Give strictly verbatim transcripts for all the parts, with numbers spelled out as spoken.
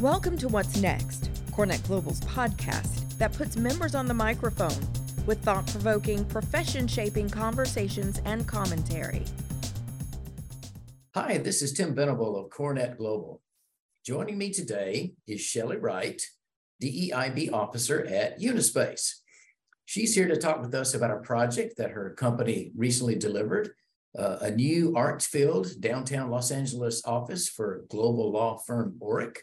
Welcome to What's Next, Cornet Global's podcast that puts members on the microphone with thought-provoking, profession-shaping conversations and commentary. Hi, this is Tim Venable of Cornet Global. Joining me today is Shelly Wright, D E I B officer at Unispace. She's here to talk with us about a project that her company recently delivered, uh, a new arts-filled downtown Los Angeles office for global law firm Orrick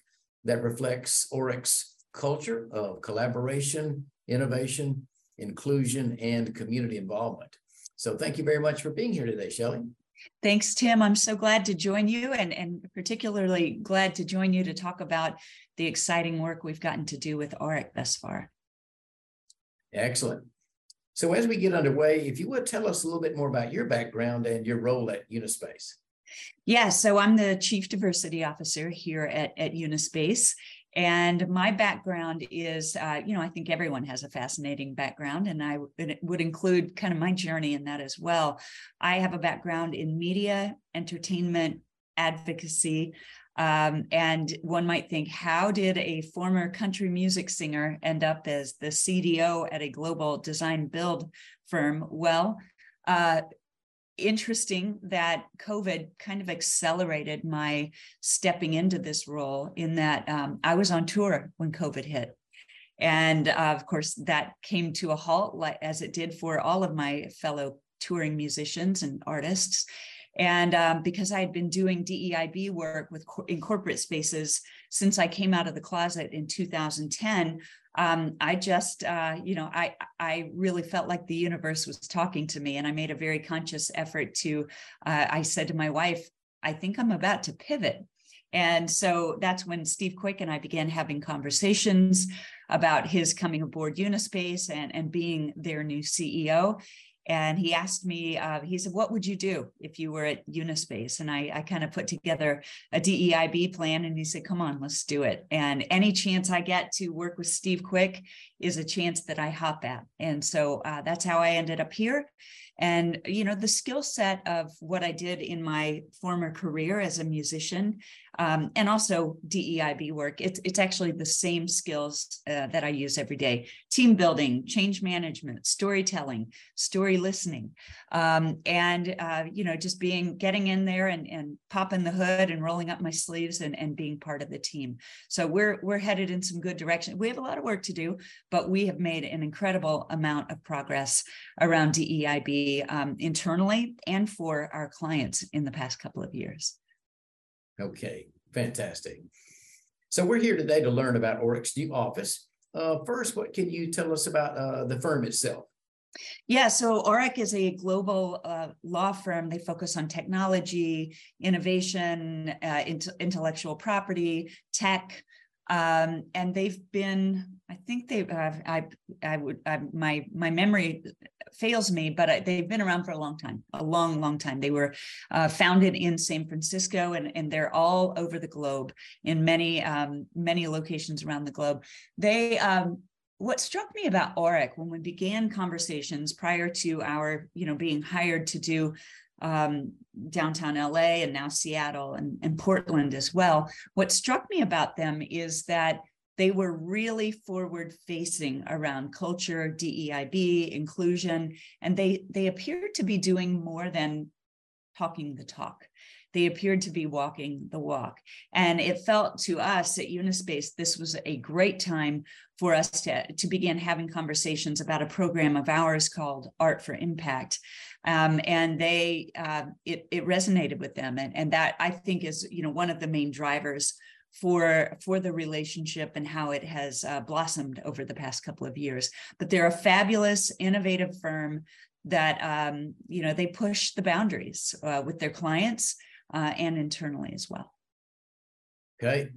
that reflects Orrick's culture of collaboration, innovation, inclusion, and community involvement. So thank you very much for being here today, Shelly. Thanks, Tim. I'm so glad to join you and, and particularly glad to join you to talk about the exciting work we've gotten to do with Orrick thus far. Excellent. So as we get underway, if you would tell us a little bit more about your background and your role at Unispace. Yeah, so I'm the Chief Diversity Officer here at, at Unispace. And my background is, uh, you know, I think everyone has a fascinating background, and I w- it would include kind of my journey in that as well. I have a background in media, entertainment, advocacy, um, and one might think, how did a former country music singer end up as the C D O at a global design build firm? Well, uh, interesting that COVID kind of accelerated my stepping into this role, in that um, I was on tour when COVID hit. And uh, of course, that came to a halt, like, as it did for all of my fellow touring musicians and artists. And um, because I had been doing D E I B work with cor- in corporate spaces since I came out of the closet in two thousand ten, um, I just, uh, you know, I I really felt like the universe was talking to me, and I made a very conscious effort to. Uh, I said to my wife, "I think I'm about to pivot." And so that's when Steve Quick and I began having conversations about his coming aboard Unispace and and being their new C E O. And he asked me, uh, he said, what would you do if you were at Unispace? And I, I kind of put together a D E I B plan, and he said, come on, let's do it. And any chance I get to work with Steve Quick is a chance that I hop at. And so uh, that's how I ended up here. And, you know, the skill set of what I did in my former career as a musician um, and also D E I B work, it's, it's actually the same skills uh, that I use every day. Team building, change management, storytelling, story listening, um, and, uh, you know, just being, getting in there and, and popping the hood and rolling up my sleeves and, and being part of the team. So we're, we're headed in some good direction. We have a lot of work to do, but we have made an incredible amount of progress around D E I B. Um, internally and for our clients in the past couple of years. Okay, fantastic. So we're here today to learn about Orrick's new office. Uh, first, what can you tell us about uh, the firm itself? Yeah, so Orrick is a global uh, law firm. They focus on technology, innovation, uh, int- intellectual property, tech, um, and they've been, I think they've, uh, I, I would, I, my, my memory fails me, but they've been around for a long time, a long, long time. They were uh, founded in San Francisco, and, and they're all over the globe in many, um, many locations around the globe. They, um, what struck me about Orrick when we began conversations prior to our, you know, being hired to do um, downtown L A and now Seattle and, and Portland as well, what struck me about them is that they were really forward-facing around culture, D E I B, inclusion, and they, they appeared to be doing more than talking the talk. They appeared to be walking the walk. And it felt to us at Unispace, this was a great time for us to, to begin having conversations about a program of ours called Art for Impact. Um, and they uh, it, it resonated with them. And, and that, I think, is, you know, one of the main drivers for for the relationship and how it has uh, blossomed over the past couple of years. But they're a fabulous, innovative firm that, um, you know, they push the boundaries uh, with their clients uh, and internally as well. Okay.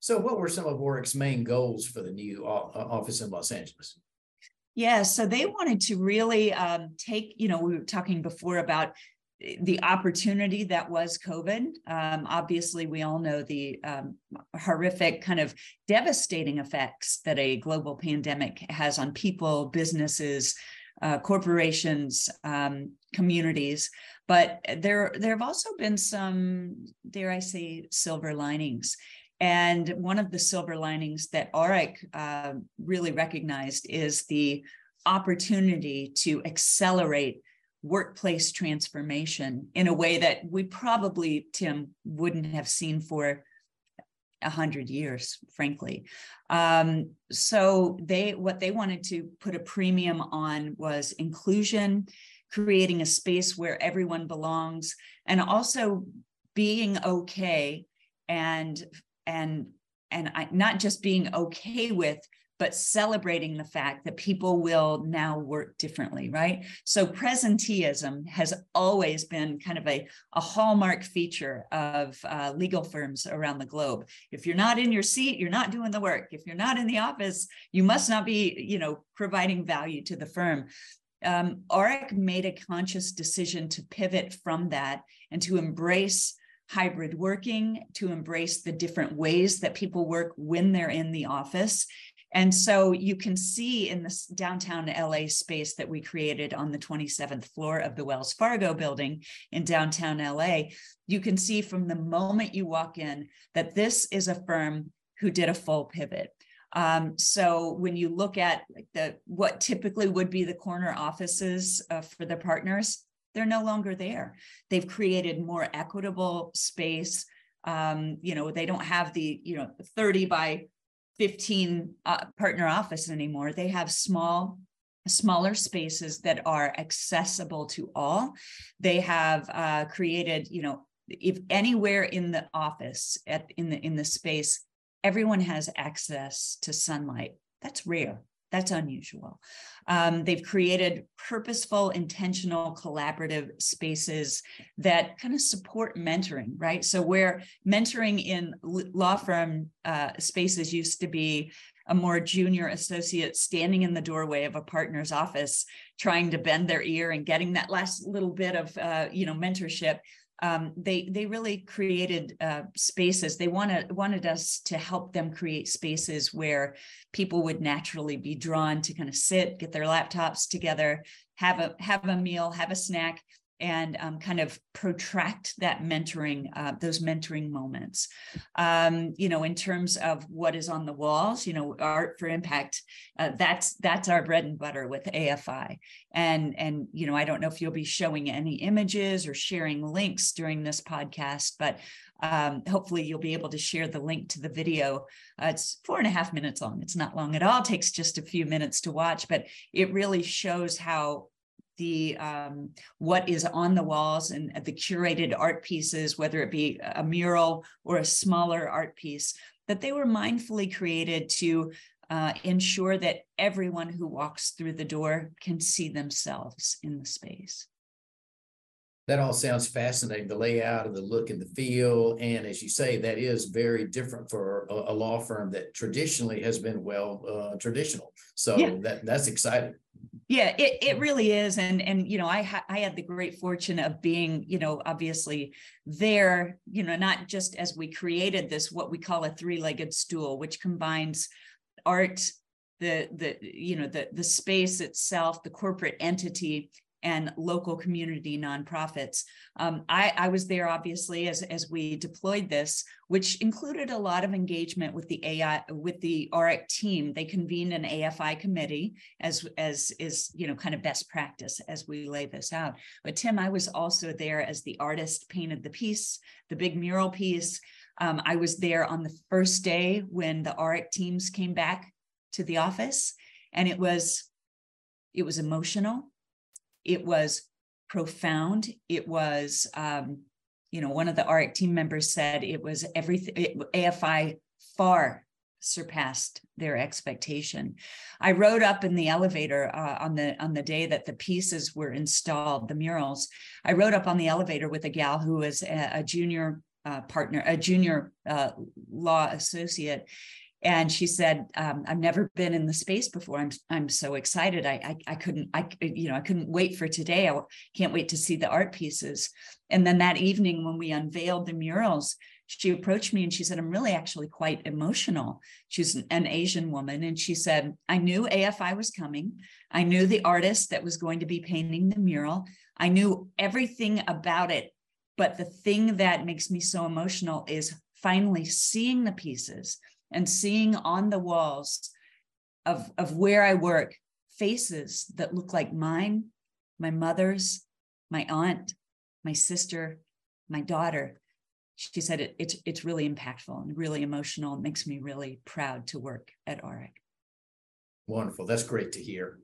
So what were some of Orrick's main goals for the new office in Los Angeles? Yeah, so they wanted to really um, take, you know, we were talking before about the opportunity that was COVID. Um, obviously, we all know the um, horrific, kind of devastating effects that a global pandemic has on people, businesses, uh, corporations, um, communities. But there, there have also been some, dare I say, silver linings. And one of the silver linings that Orrick uh, really recognized is the opportunity to accelerate workplace transformation in a way that we probably, Tim, wouldn't have seen for a hundred years, frankly. Um, so they, what they wanted to put a premium on was inclusion, creating a space where everyone belongs, and also being okay and and and I, not just being okay with, but celebrating the fact that people will now work differently, right? So presenteeism has always been kind of a, a hallmark feature of uh, legal firms around the globe. If you're not in your seat, you're not doing the work. If you're not in the office, you must not be, you know, providing value to the firm. Um, Orrick made a conscious decision to pivot from that and to embrace hybrid working, to embrace the different ways that people work when they're in the office. And so you can see in this downtown L A space that we created on the twenty-seventh floor of the Wells Fargo building in downtown L A, you can see from the moment you walk in that this is a firm who did a full pivot. Um, so when you look at the what typically would be the corner offices uh, for the partners, they're no longer there. They've created more equitable space. Um, you know, they don't have the, you know, thirty by fifteen uh, partner office anymore. They have small, smaller spaces that are accessible to all. They have uh, created, you know, if anywhere in the office, at, in the in the space, everyone has access to sunlight. That's rare. That's unusual. Um, they've created purposeful, intentional, collaborative spaces that kind of support mentoring, right? So where mentoring in law firm uh, spaces used to be a more junior associate standing in the doorway of a partner's office, trying to bend their ear and getting that last little bit of, uh, you know, mentorship. Um, they they really created uh, spaces. They wanted wanted us to help them create spaces where people would naturally be drawn to kind of sit, get their laptops together, have a have a meal, have a snack, and um, kind of protract that mentoring, uh, those mentoring moments. Um, you know, in terms of what is on the walls, you know, Art for Impact, uh, that's that's our bread and butter with A F I. And, and, you know, I don't know if you'll be showing any images or sharing links during this podcast, but um, hopefully you'll be able to share the link to the video. Uh, it's four and a half minutes long. It's not long at all. It takes just a few minutes to watch, but it really shows how the um, what is on the walls and the curated art pieces, whether it be a mural or a smaller art piece, that they were mindfully created to uh, ensure that everyone who walks through the door can see themselves in the space. That all sounds fascinating, the layout and the look and the feel. And as you say, that is very different for a, a law firm that traditionally has been well uh, traditional. So yeah. that, that's exciting. Yeah, it, it really is. And, and you know, I, ha I had the great fortune of being, you know, obviously there, you know, not just as we created this, what we call a three-legged stool, which combines art, the, the you know, the, the space itself, the corporate entity, and local community nonprofits. Um, I, I was there, obviously, as, as we deployed this, which included a lot of engagement with the A I, with the Orrick team. They convened an A F I committee, as as is, you know, kind of best practice as we lay this out. But Tim, I was also there as the artist painted the piece, the big mural piece. Um, I was there on the first day when the Orrick teams came back to the office, and it was it was emotional. It was profound. It was, um, you know, one of the Orrick team members said it was everything. It, A F I far surpassed their expectation. I rode up in the elevator uh, on the on the day that the pieces were installed, the murals. I rode up on the elevator with a gal who was a, a junior uh, partner, a junior uh, law associate. And she said, um, "I've never been in the space before. I'm I'm so excited. I, I I couldn't I you know I couldn't wait for today. I can't wait to see the art pieces." And then that evening, when we unveiled the murals, she approached me and she said, "I'm really actually quite emotional." She's an, an Asian woman, and she said, "I knew A F I was coming. I knew the artist that was going to be painting the mural. I knew everything about it, but the thing that makes me so emotional is finally seeing the pieces and seeing on the walls of, of where I work, faces that look like mine, my mother's, my aunt, my sister, my daughter. She said it, it's, it's really impactful and really emotional. It makes me really proud to work at Orrick. Wonderful. That's great to hear.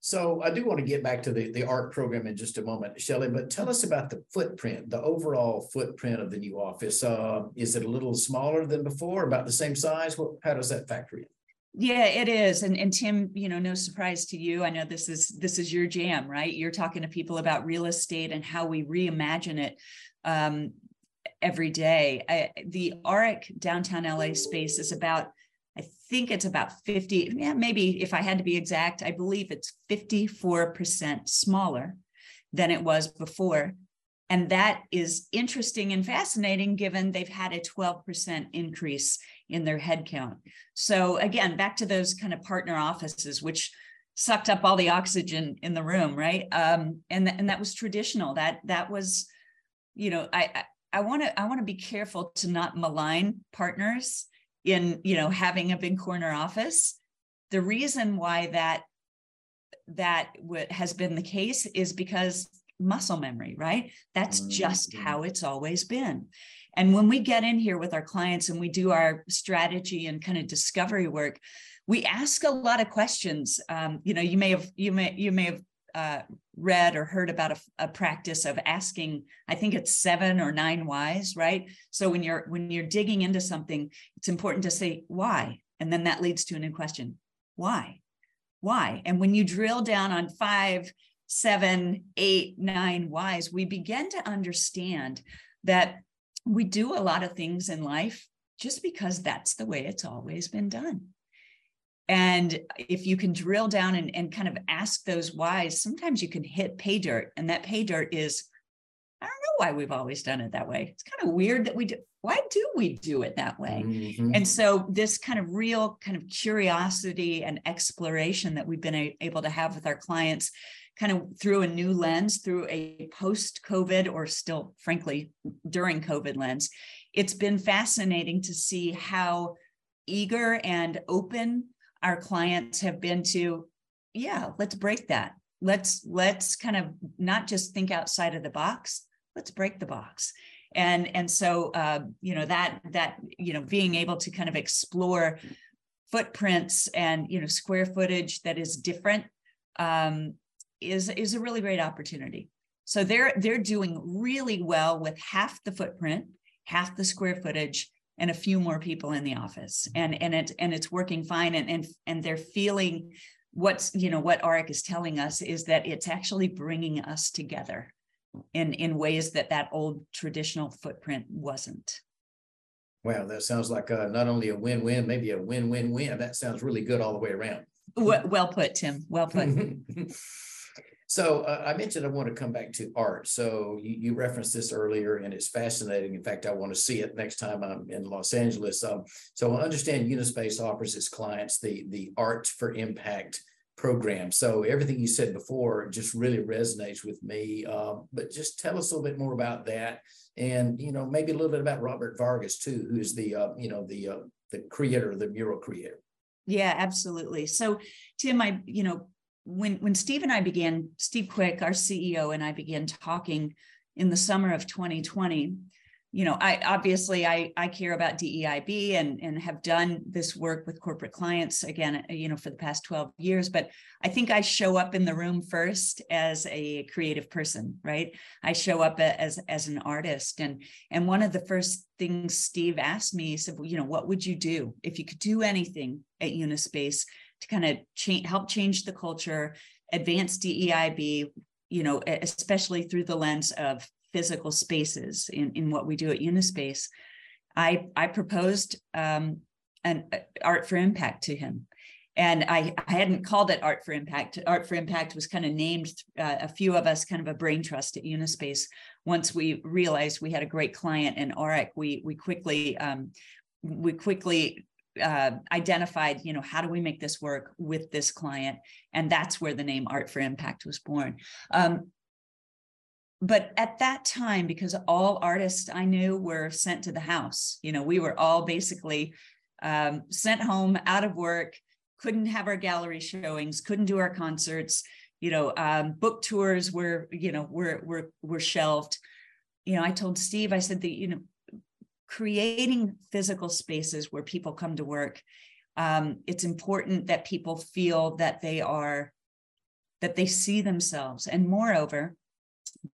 So I do want to get back to the, the art program in just a moment, Shelly, but tell us about the footprint, the overall footprint of the new office. Uh, is it a little smaller than before, about the same size? What, how does that factor in? Yeah, it is. And, and Tim, you know, no surprise to you. I know this is this is your jam, right? You're talking to people about real estate and how we reimagine it um, every day. I, the Orrick downtown L A space is about, I think it's about fifty, yeah, maybe if I had to be exact, I believe it's fifty-four percent smaller than it was before. And that is interesting and fascinating, given they've had a twelve percent increase in their headcount. So again, back to those kind of partner offices, which sucked up all the oxygen in the room, right? Um, and, th- and that was traditional. That that was, you know, I I want to I want to be careful to not malign partners in, you know, having a big corner office. The reason why that that w- has been the case is because muscle memory, right? That's just how it's always been. And when we get in here with our clients and we do our strategy and kind of discovery work, we ask a lot of questions. Um, you know, you may have you may you may have uh, read or heard about a, a practice of asking. I think it's seven or nine whys, right? So when you're when you're digging into something, it's important to say why, and then that leads to a new question: why, why? And when you drill down on five, seven, eight, nine whys, we begin to understand that we do a lot of things in life just because that's the way it's always been done. And if you can drill down and, and kind of ask those whys, sometimes you can hit pay dirt. And that pay dirt is, I don't know why we've always done it that way. It's kind of weird that we do. Why do we do it that way? Mm-hmm. And so this kind of real kind of curiosity and exploration that we've been able to have with our clients kind of through a new lens, through a post-COVID or still, frankly, during COVID lens, it's been fascinating to see how eager and open our clients have been to, yeah, let's break that. Let's let's kind of not just think outside of the box, let's break the box. And, and so, uh, you know, that, that, you know, being able to kind of explore footprints and, you know, square footage that is different, um, is is a really great opportunity. So they're they're doing really well with half the footprint, half the square footage, and a few more people in the office. And and it and it's working fine. And and and they're feeling what's, you know, what Orrick is telling us is that it's actually bringing us together in in ways that that old traditional footprint wasn't. Wow, that sounds like a, not only a win-win, maybe a win-win-win. That sounds really good all the way around. Well, well put, Tim. Well put. So uh, I mentioned I want to come back to art. So you, you referenced this earlier, and it's fascinating. In fact, I want to see it next time I'm in Los Angeles. Um, so I understand Unispace offers its clients the, the Art for Impact program. So everything you said before just really resonates with me. Uh, but just tell us a little bit more about that, and you know, maybe a little bit about Robert Vargas too, who is the uh, you know the uh, the creator, the mural creator. Yeah, absolutely. So Tim, I you know. When when Steve and I began, Steve Quick, our C E O, and I began talking in the summer of twenty twenty, you know, I obviously I I care about D E I B and and have done this work with corporate clients again, you know, for the past twelve years. But I think I show up in the room first as a creative person, right? I show up as as an artist, and and one of the first things Steve asked me, he said, well, you know, what would you do if you could do anything at Unispace to kind of change, help change the culture, advance D E I B, you know, especially through the lens of physical spaces in, in what we do at Unispace. I I proposed um, an uh, Art for Impact to him. And I, I hadn't called it Art for Impact. Art for Impact was kind of named, uh, a few of us, kind of a brain trust at Unispace. Once we realized we had a great client in Orrick, we, we quickly, um, we quickly, Uh, identified, you know, how do we make this work with this client? And that's where the name Art for Impact was born. Um, But at that time, because all artists I knew were sent to the house, you know, we were all basically um, sent home, out of work, couldn't have our gallery showings, couldn't do our concerts, you know, um, book tours were, you know, were, were, were shelved. You know, I told Steve, I said, that, you know, creating physical spaces where people come to work, um, it's important that people feel that they are, that they see themselves. And moreover,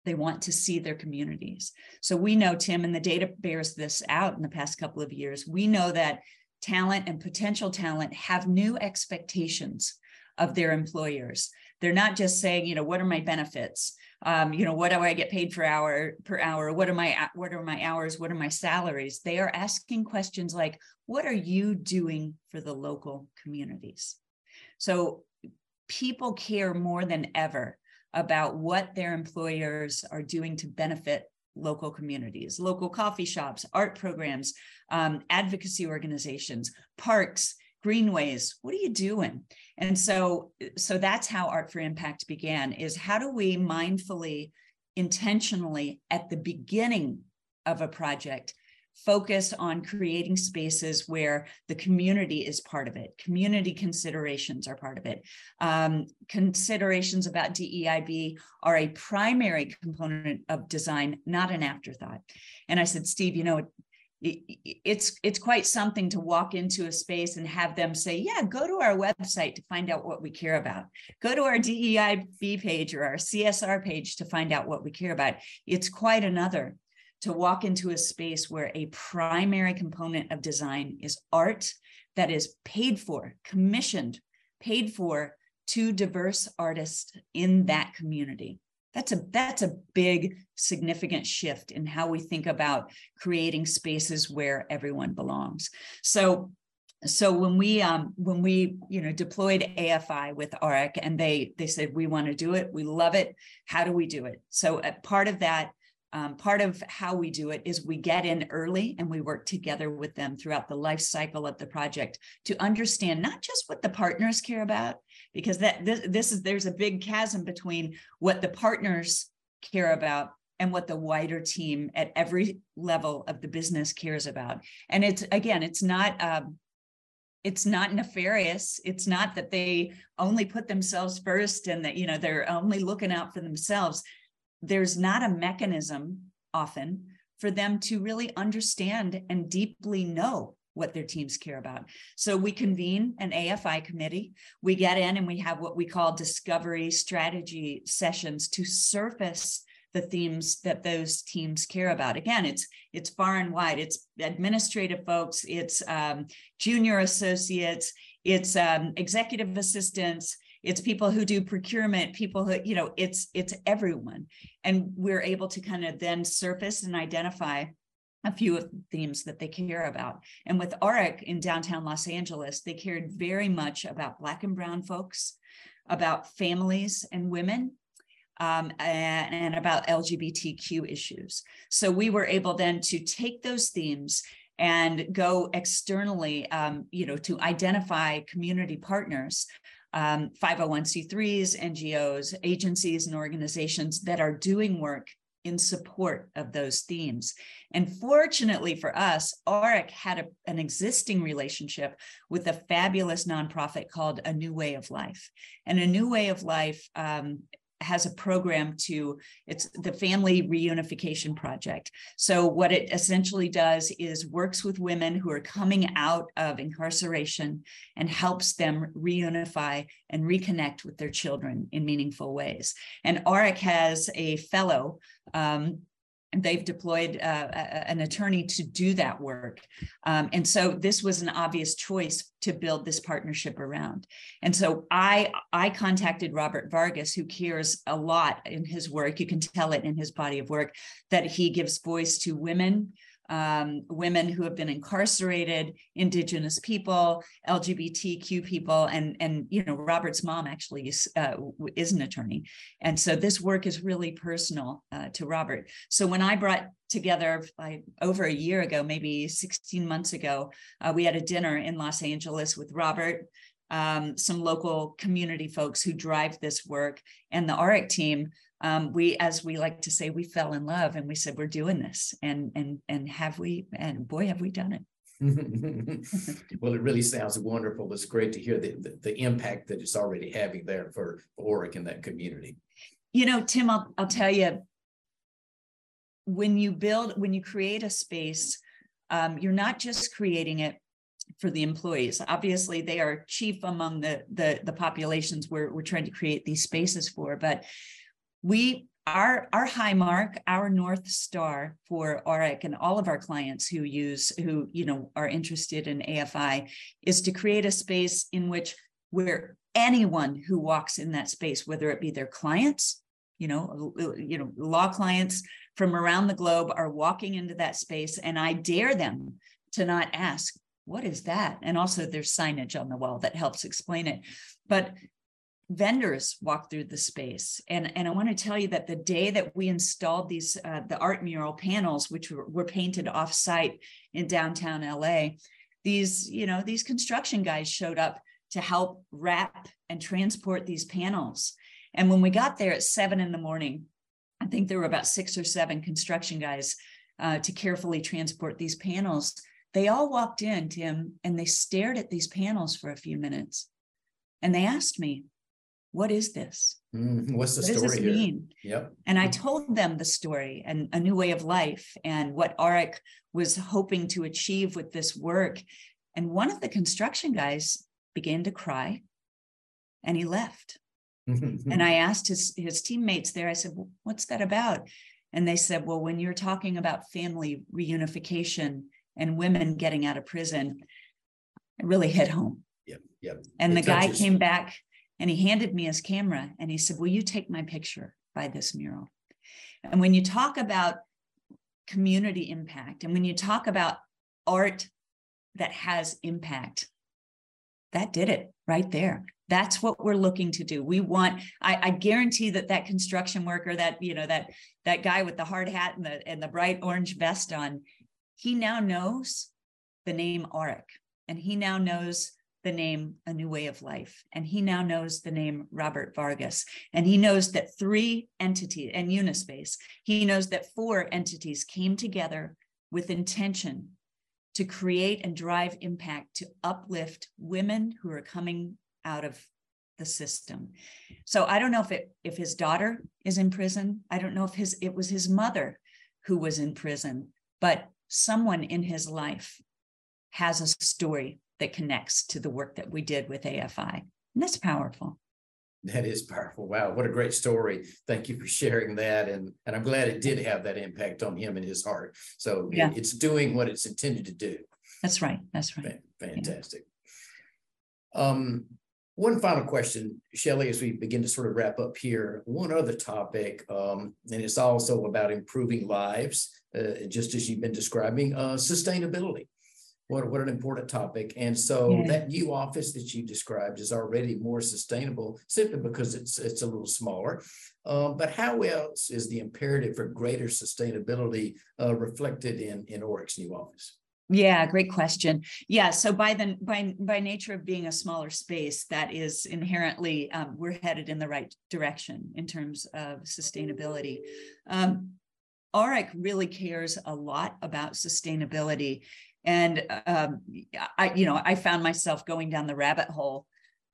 they want to see their communities. So we know, Tim, and the data bears this out in the past couple of years, we know that talent and potential talent have new expectations of their employers. They're not just saying, you know, what are my benefits? Um, you know, what do I get paid for hour per hour? What are my what are my hours? What are my salaries? They are asking questions like, what are you doing for the local communities? So people care more than ever about what their employers are doing to benefit local communities, local coffee shops, art programs, um, advocacy organizations, parks, greenways. What are you doing? And so, so that's how Art for Impact began, is how do we mindfully, intentionally, at the beginning of a project, focus on creating spaces where the community is part of it. Community considerations are part of it. Um, considerations about D E I B are a primary component of design, not an afterthought. And I said, Steve, you know, it, it's, it's quite something to walk into a space and have them say, yeah, go to our website to find out what we care about. Go to our D E I B page or our C S R page to find out what we care about. It's quite another to walk into a space where a primary component of design is art that is paid for, commissioned, paid for to diverse artists in that community. That's a, that's a big, significant shift in how we think about creating spaces where everyone belongs. So, so when we um, when we you know deployed A F I with Orrick, and they they said, we want to do it, we love it, how do we do it? So a part of that, Um, part of how we do it is we get in early and we work together with them throughout the life cycle of the project to understand not just what the partners care about, because that this, this is there's a big chasm between what the partners care about and what the wider team at every level of the business cares about. And it's, again, it's not um, it's not nefarious. It's not that they only put themselves first and that, you know, they're only looking out for themselves. There's not a mechanism often for them to really understand and deeply know what their teams care about. So we convene an A F I committee, we get in and we have what we call discovery strategy sessions to surface the themes that those teams care about. Again, it's it's far and wide. It's administrative folks, it's um, junior associates, it's um, executive assistants, it's people who do procurement, people who, you know, it's it's everyone. And we're able to kind of then surface and identify a few of the themes that they care about. And with Orrick in downtown Los Angeles, they cared very much about Black and brown folks, about families and women, um, and, and about L G B T Q issues. So we were able then to take those themes and go externally, um, you know, to identify community partners, Um, five oh one c threes, N G Os, agencies and organizations that are doing work in support of those themes. And fortunately for us, Orrick had a, an existing relationship with a fabulous nonprofit called A New Way of Life. And A New Way of Life um, has a program to, it's the Family Reunification Project. So what it essentially does is works with women who are coming out of incarceration and helps them reunify and reconnect with their children in meaningful ways. And Orrick has a fellow, um, and they've deployed uh, an attorney to do that work. Um, and so this was an obvious choice to build this partnership around. And so I, I contacted Robert Vargas, who cares a lot in his work. You can tell it in his body of work that he gives voice to women, um, women who have been incarcerated, Indigenous people, L G B T Q people, and, and you know, Robert's mom actually is, uh, is an attorney. And so this work is really personal uh, to Robert. So when I brought together like, over a year ago, maybe sixteen months ago, uh, we had a dinner in Los Angeles with Robert, um, some local community folks who drive this work, and the Orrick team, um, we, as we like to say, we fell in love and we said, we're doing this. And, and, and have we, and boy, have we done it. Well, it really sounds wonderful. It's great to hear the, the, the impact that it's already having there for, for Orrick and that community. You know, Tim, I'll, I'll tell you, when you build, when you create a space, um, you're not just creating it for the employees. Obviously, they are chief among the, the, the populations we're, we're trying to create these spaces for, but we Our, our high mark, our North Star for Orrick and all of our clients who use, who, you know, are interested in A F I is to create a space in which where anyone who walks in that space, whether it be their clients, you know, you know, law clients from around the globe are walking into that space. And I dare them to not ask, what is that? And also there's signage on the wall that helps explain it. But vendors walk through the space. And, and I want to tell you that the day that we installed these, uh, the art mural panels, which were, were painted off-site in downtown L A, these, you know, these construction guys showed up to help wrap and transport these panels. And when we got there at seven in the morning, I think there were about six or seven construction guys uh, to carefully transport these panels. They all walked in, Tim, and they stared at these panels for a few minutes. And they asked me, what is this? Mm, what's the what story does this here? Mean? Yep. And I told them the story and A New Way of Life and what Orrick was hoping to achieve with this work. And one of the construction guys began to cry and he left. And I asked his, his teammates there, I said, well, what's that about? And they said, well, when you're talking about family reunification and women getting out of prison, it really hit home. Yep. Yep. And it the touches. Guy came back. And he handed me his camera and he said, will you take my picture by this mural? And when you talk about community impact, and when you talk about art that has impact, that did it right there. That's what we're looking to do. We want, I, I guarantee that that construction worker, that, you know, that, that guy with the hard hat and the, and the bright orange vest on, he now knows the name Orrick, and he now knows the name A New Way of Life. And he now knows the name Robert Vargas. And he knows that three entities and Unispace, he knows that four entities came together with intention to create and drive impact to uplift women who are coming out of the system. So I don't know if it, if his daughter is in prison. I don't know if his, it was his mother who was in prison, but someone in his life has a story that connects to the work that we did with A F I. And that's powerful. That is powerful. Wow, what a great story. Thank you for sharing that. And, and I'm glad it did have that impact on him and his heart. So yeah. It's doing what it's intended to do. That's right. That's right. Fantastic. Yeah. Um, one final question, Shelly, as we begin to sort of wrap up here, one other topic, um, and it's also about improving lives, uh, just as you've been describing, uh, sustainability. What, what an important topic. And so yeah. That new office that you described is already more sustainable simply because it's it's a little smaller. Um, but how else is the imperative for greater sustainability uh, reflected in, in Orrick's new office? Yeah, great question. Yeah, so by the by by nature of being a smaller space, that is inherently, um, we're headed in the right direction in terms of sustainability. Um, Orrick really cares a lot about sustainability. And, um, I, you know, I found myself going down the rabbit hole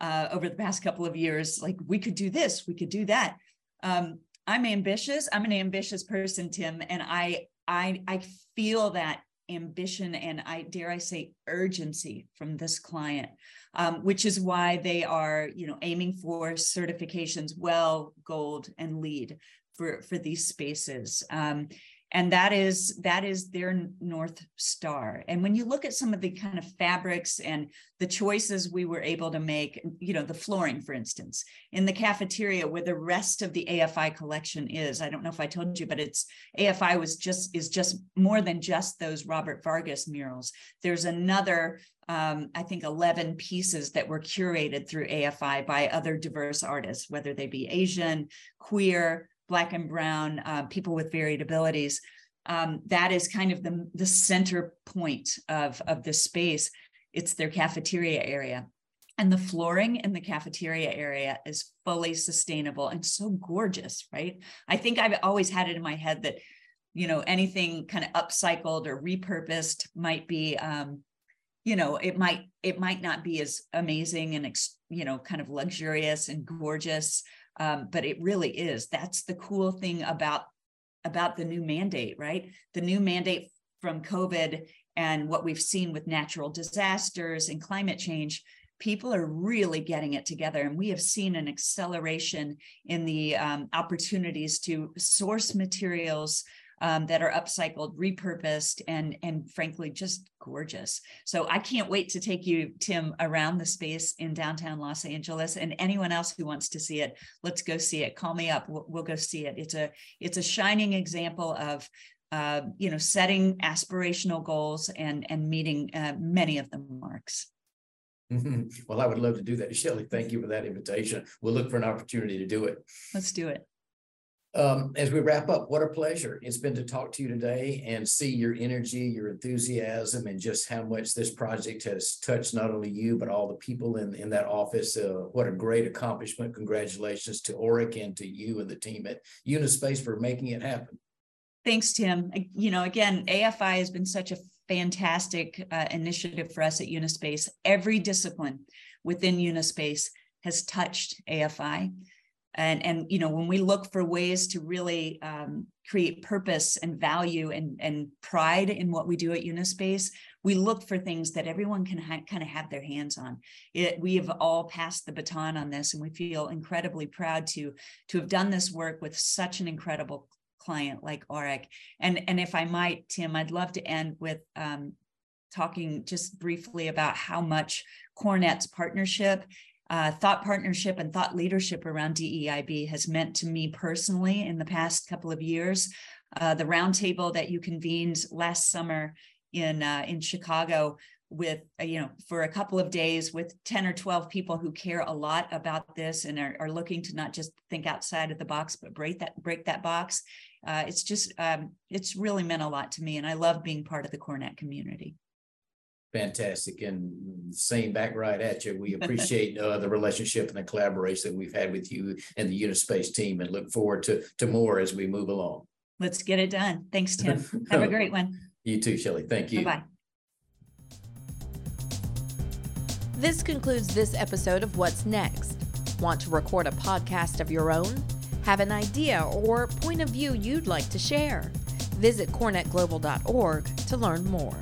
uh, over the past couple of years, like we could do this, we could do that. Um, I'm ambitious. I'm an ambitious person, Tim. And I, I, I feel that ambition and I dare I say urgency from this client, um, which is why they are, you know, aiming for certifications, well, gold and lead for, for these spaces. Um, And that is that is their North Star. And when you look at some of the kind of fabrics and the choices we were able to make, you know, the flooring, for instance, in the cafeteria where the rest of the A F I collection is, I don't know if I told you, but it's A F I was just is just more than just those Robert Vargas murals. There's another, um, I think, eleven pieces that were curated through A F I by other diverse artists, whether they be Asian, queer, Black and brown, uh, people with varied abilities. Um, that is kind of the, the center point of, of this space. It's their cafeteria area. And the flooring in the cafeteria area is fully sustainable and so gorgeous, right? I think I've always had it in my head that, you know, anything kind of upcycled or repurposed might be, um, you know, it might, it might not be as amazing and, you know, kind of luxurious and gorgeous, um, but it really is. That's the cool thing about, about the new mandate, right? The new mandate from COVID and what we've seen with natural disasters and climate change, people are really getting it together. And we have seen an acceleration in the um, opportunities to source materials um, that are upcycled, repurposed, and, and frankly, just gorgeous. So I can't wait to take you, Tim, around the space in downtown Los Angeles. And anyone else who wants to see it, let's go see it. Call me up. We'll, we'll go see it. It's a, it's a shining example of uh, you know, setting aspirational goals and, and meeting uh, many of the marks. Well, I would love to do that, Shelly. Thank you for that invitation. We'll look for an opportunity to do it. Let's do it. Um, as we wrap up, what a pleasure it's been to talk to you today and see your energy, your enthusiasm, and just how much this project has touched not only you, but all the people in, in that office. Uh, what a great accomplishment. Congratulations to Orrick and to you and the team at Unispace for making it happen. Thanks, Tim. You know, again, A F I has been such a fantastic uh, initiative for us at Unispace. Every discipline within Unispace has touched A F I. And, and you know, when we look for ways to really um, create purpose and value and, and pride in what we do at Unispace, we look for things that everyone can ha kind of have their hands on. It, we have all passed the baton on this, and we feel incredibly proud to, to have done this work with such an incredible client like Orrick. And, and if I might, Tim, I'd love to end with um, talking just briefly about how much Cornet's partnership, uh, thought partnership and thought leadership around D E I B has meant to me personally in the past couple of years. Uh, the roundtable that you convened last summer in, uh, in Chicago with, uh, you know, for a couple of days with ten or twelve people who care a lot about this and are, are looking to not just think outside of the box, but break that, break that box. Uh, it's just, um, it's really meant a lot to me, and I love being part of the Cornet community. Fantastic. And same back right at you. We appreciate uh, the relationship and the collaboration that we've had with you and the Unispace team, and look forward to, to more as we move along. Let's get it done. Thanks, Tim. Have a great one. You too, Shelly. Thank you. Bye-bye. This concludes this episode of What's Next. Want to record a podcast of your own? Have an idea or point of view you'd like to share? Visit cornet global dot org to learn more.